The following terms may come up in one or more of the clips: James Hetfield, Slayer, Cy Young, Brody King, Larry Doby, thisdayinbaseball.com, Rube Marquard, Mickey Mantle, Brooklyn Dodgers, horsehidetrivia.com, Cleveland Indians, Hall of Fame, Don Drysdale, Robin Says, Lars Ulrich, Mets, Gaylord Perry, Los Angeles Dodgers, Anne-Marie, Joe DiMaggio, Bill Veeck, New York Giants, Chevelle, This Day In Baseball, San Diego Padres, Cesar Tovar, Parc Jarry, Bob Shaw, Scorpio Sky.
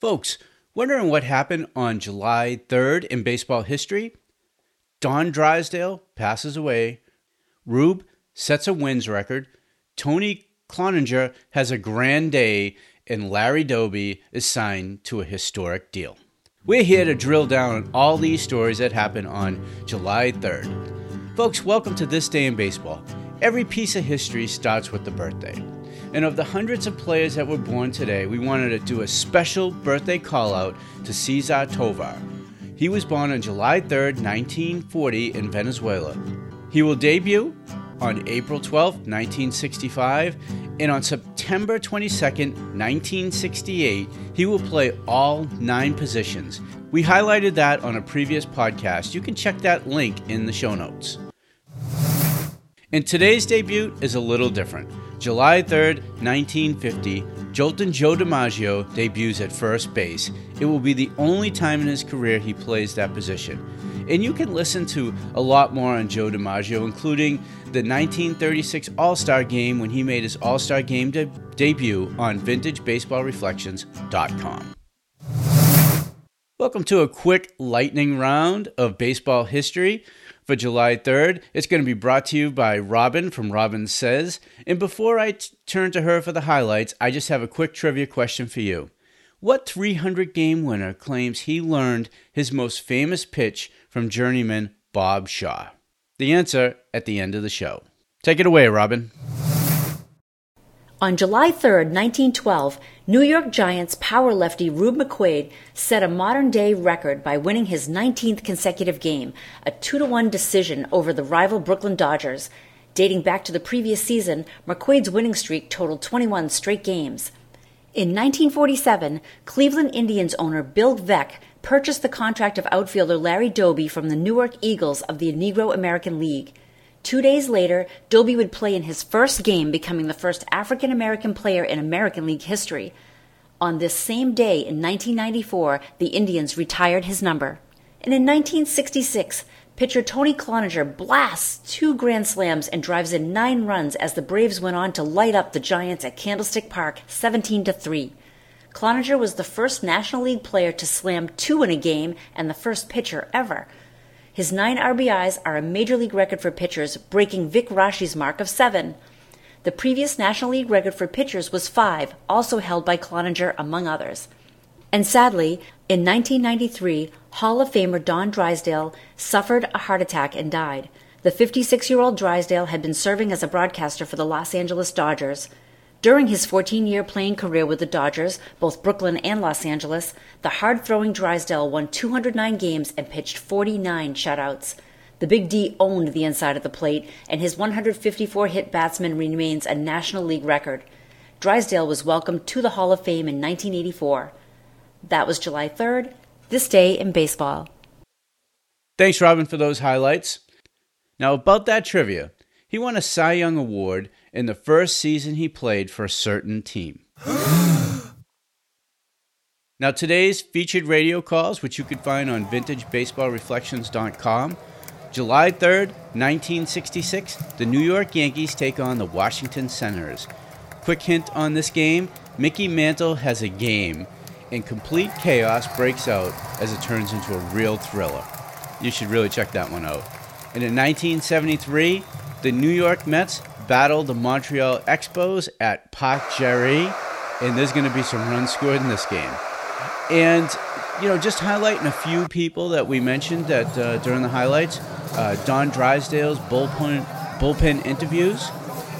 Folks, wondering what happened on July 3rd in baseball history? Don Drysdale passes away. Rube sets a wins record. Tony Cloninger has a grand day. And Larry Doby is signed to a historic deal. We're here to drill down on all these stories that happened on July 3rd. Folks, welcome to This Day in Baseball. Every piece of history starts with the birthday. And of the hundreds of players that were born today, we wanted to do a special birthday call-out to Cesar Tovar. He was born on July 3rd, 1940 in Venezuela. He will debut on April 12th, 1965, and on September 22nd, 1968, he will play all 9 positions. We highlighted that on a previous podcast. You can check that link in the show notes. And today's debut is a little different. July 3rd, 1950, Joltin' Joe DiMaggio debuts at first base. It will be the only time in his career he plays that position. And you can listen to a lot more on Joe DiMaggio, including the 1936 All-Star Game when he made his All-Star Game debut on VintageBaseballReflections.com. Welcome to a quick lightning round of baseball history for July 3rd. It's going to be brought to you by Robin from Robin Says. And before I turn to her for the highlights, I just have a quick trivia question for you. What 300-game winner claims he learned his most famous pitch from journeyman Bob Shaw? The answer at the end of the show. Take it away, Robin. On July 3, 1912, New York Giants power lefty Rube Marquard set a modern-day record by winning his 19th consecutive game, a 2-1 decision over the rival Brooklyn Dodgers. Dating back to the previous season, Marquard's winning streak totaled 21 straight games. In 1947, Cleveland Indians owner Bill Veeck purchased the contract of outfielder Larry Doby from the Newark Eagles of the Negro American League. 2 days later, Doby would play in his first game, becoming the first African American player in American League history. On this same day in 1994, the Indians retired his number. And in 1966, pitcher Tony Cloninger blasts 2 grand slams and drives in 9 runs as the Braves went on to light up the Giants at Candlestick Park 17-3. Cloninger was the first National League player to slam 2 in a game and the first pitcher ever. His 9 RBIs are a major league record for pitchers, breaking Vic Raschi's mark of 7. The previous National League record for pitchers was 5, also held by Cloninger, among others. And sadly, in 1993, Hall of Famer Don Drysdale suffered a heart attack and died. The 56-year-old Drysdale had been serving as a broadcaster for the Los Angeles Dodgers. During his 14-year playing career with the Dodgers, both Brooklyn and Los Angeles, the hard-throwing Drysdale won 209 games and pitched 49 shutouts. The Big D owned the inside of the plate, and his 154-hit batsman remains a National League record. Drysdale was welcomed to the Hall of Fame in 1984. That was July 3rd, This Day in Baseball. Thanks, Robin, for those highlights. Now, about that trivia, he won a Cy Young Award in the first season he played for a certain team. Now, today's featured radio calls, which you can find on VintageBaseballReflections.com. July 3rd, 1966, the New York Yankees take on the Washington Senators. Quick hint on this game, Mickey Mantle has a game, and complete chaos breaks out as it turns into a real thriller. You should really check that one out. And in 1973, the New York Mets battle the Montreal Expos at Parc Jarry, and there's going to be some runs scored in this game. And, you know, just highlighting a few people that we mentioned that during the highlights, Don Drysdale's bullpen interviews,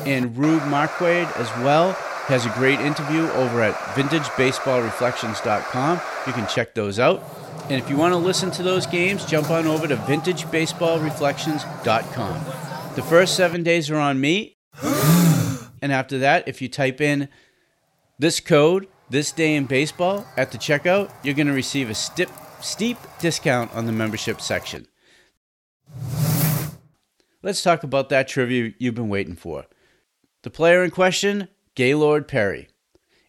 and Rube Marquard as well. Has a great interview over at VintageBaseballReflections.com. You can check those out. And if you want to listen to those games, jump on over to VintageBaseballReflections.com. The first 7 days are on me. And after that, if you type in this code, This Day in Baseball, at the checkout, you're going to receive a steep discount on the membership section. Let's talk about that trivia you've been waiting for. The player in question, Gaylord Perry,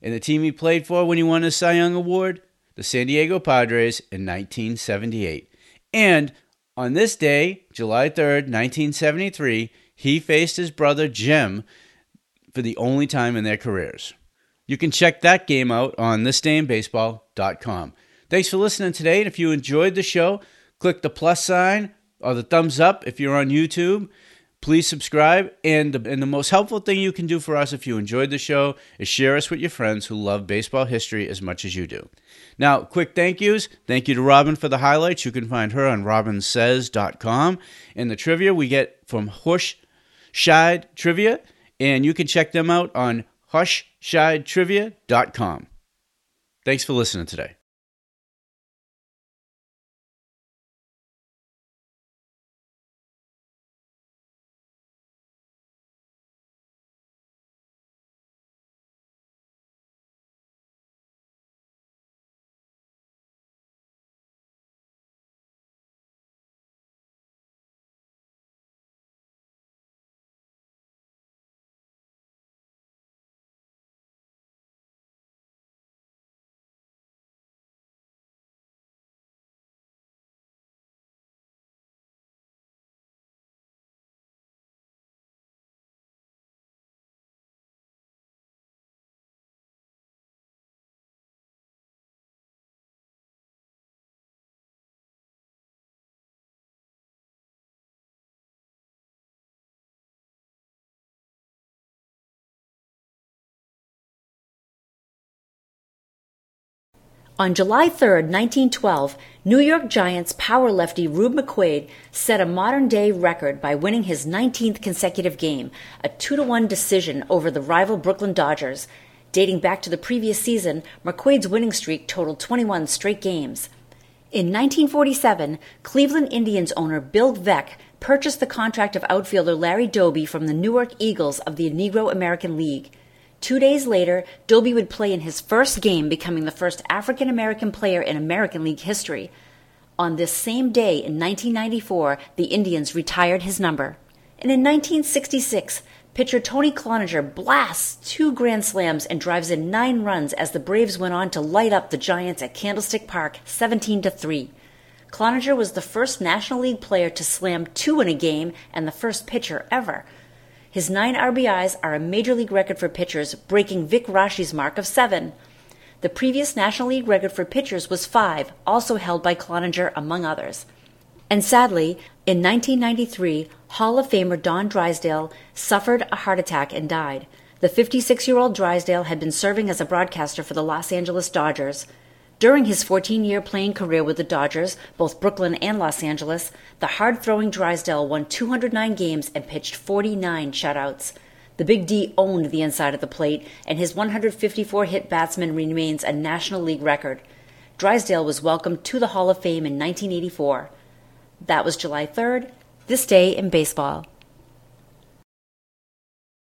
and the team he played for when he won his Cy Young Award, the San Diego Padres in 1978. And on this day, July 3rd, 1973, he faced his brother Jim for the only time in their careers. You can check that game out on thisdayinbaseball.com. Thanks for listening today, and if you enjoyed the show, click the plus sign or the thumbs up if you're on YouTube. Please subscribe, and the most helpful thing you can do for us if you enjoyed the show is share us with your friends who love baseball history as much as you do. Now, quick thank yous. Thank you to Robin for the highlights. You can find her on robinsays.com. And the trivia we get from Horsehide Trivia, and you can check them out on horsehidetrivia.com. Thanks for listening today. On July 3, 1912, New York Giants power lefty Rube Marquard set a modern-day record by winning his 19th consecutive game, a 2-1 decision over the rival Brooklyn Dodgers. Dating back to the previous season, Marquard's winning streak totaled 21 straight games. In 1947, Cleveland Indians owner Bill Veeck purchased the contract of outfielder Larry Doby from the Newark Eagles of the Negro American League. 2 days later, Doby would play in his first game, becoming the first African-American player in American League history. On this same day in 1994, the Indians retired his number. And in 1966, pitcher Tony Cloninger blasts 2 grand slams and drives in 9 runs as the Braves went on to light up the Giants at Candlestick Park 17-3. Cloninger was the first National League player to slam 2 in a game and the first pitcher ever. His 9 RBIs are a Major League record for pitchers, breaking Vic Raschi's mark of 7. The previous National League record for pitchers was 5, also held by Cloninger, among others. And sadly, in 1993, Hall of Famer Don Drysdale suffered a heart attack and died. The 56-year-old Drysdale had been serving as a broadcaster for the Los Angeles Dodgers. During his 14-year playing career with the Dodgers, both Brooklyn and Los Angeles, the hard-throwing Drysdale won 209 games and pitched 49 shutouts. The Big D owned the inside of the plate, and his 154-hit batsman remains a National League record. Drysdale was welcomed to the Hall of Fame in 1984. That was July 3rd, This Day in Baseball.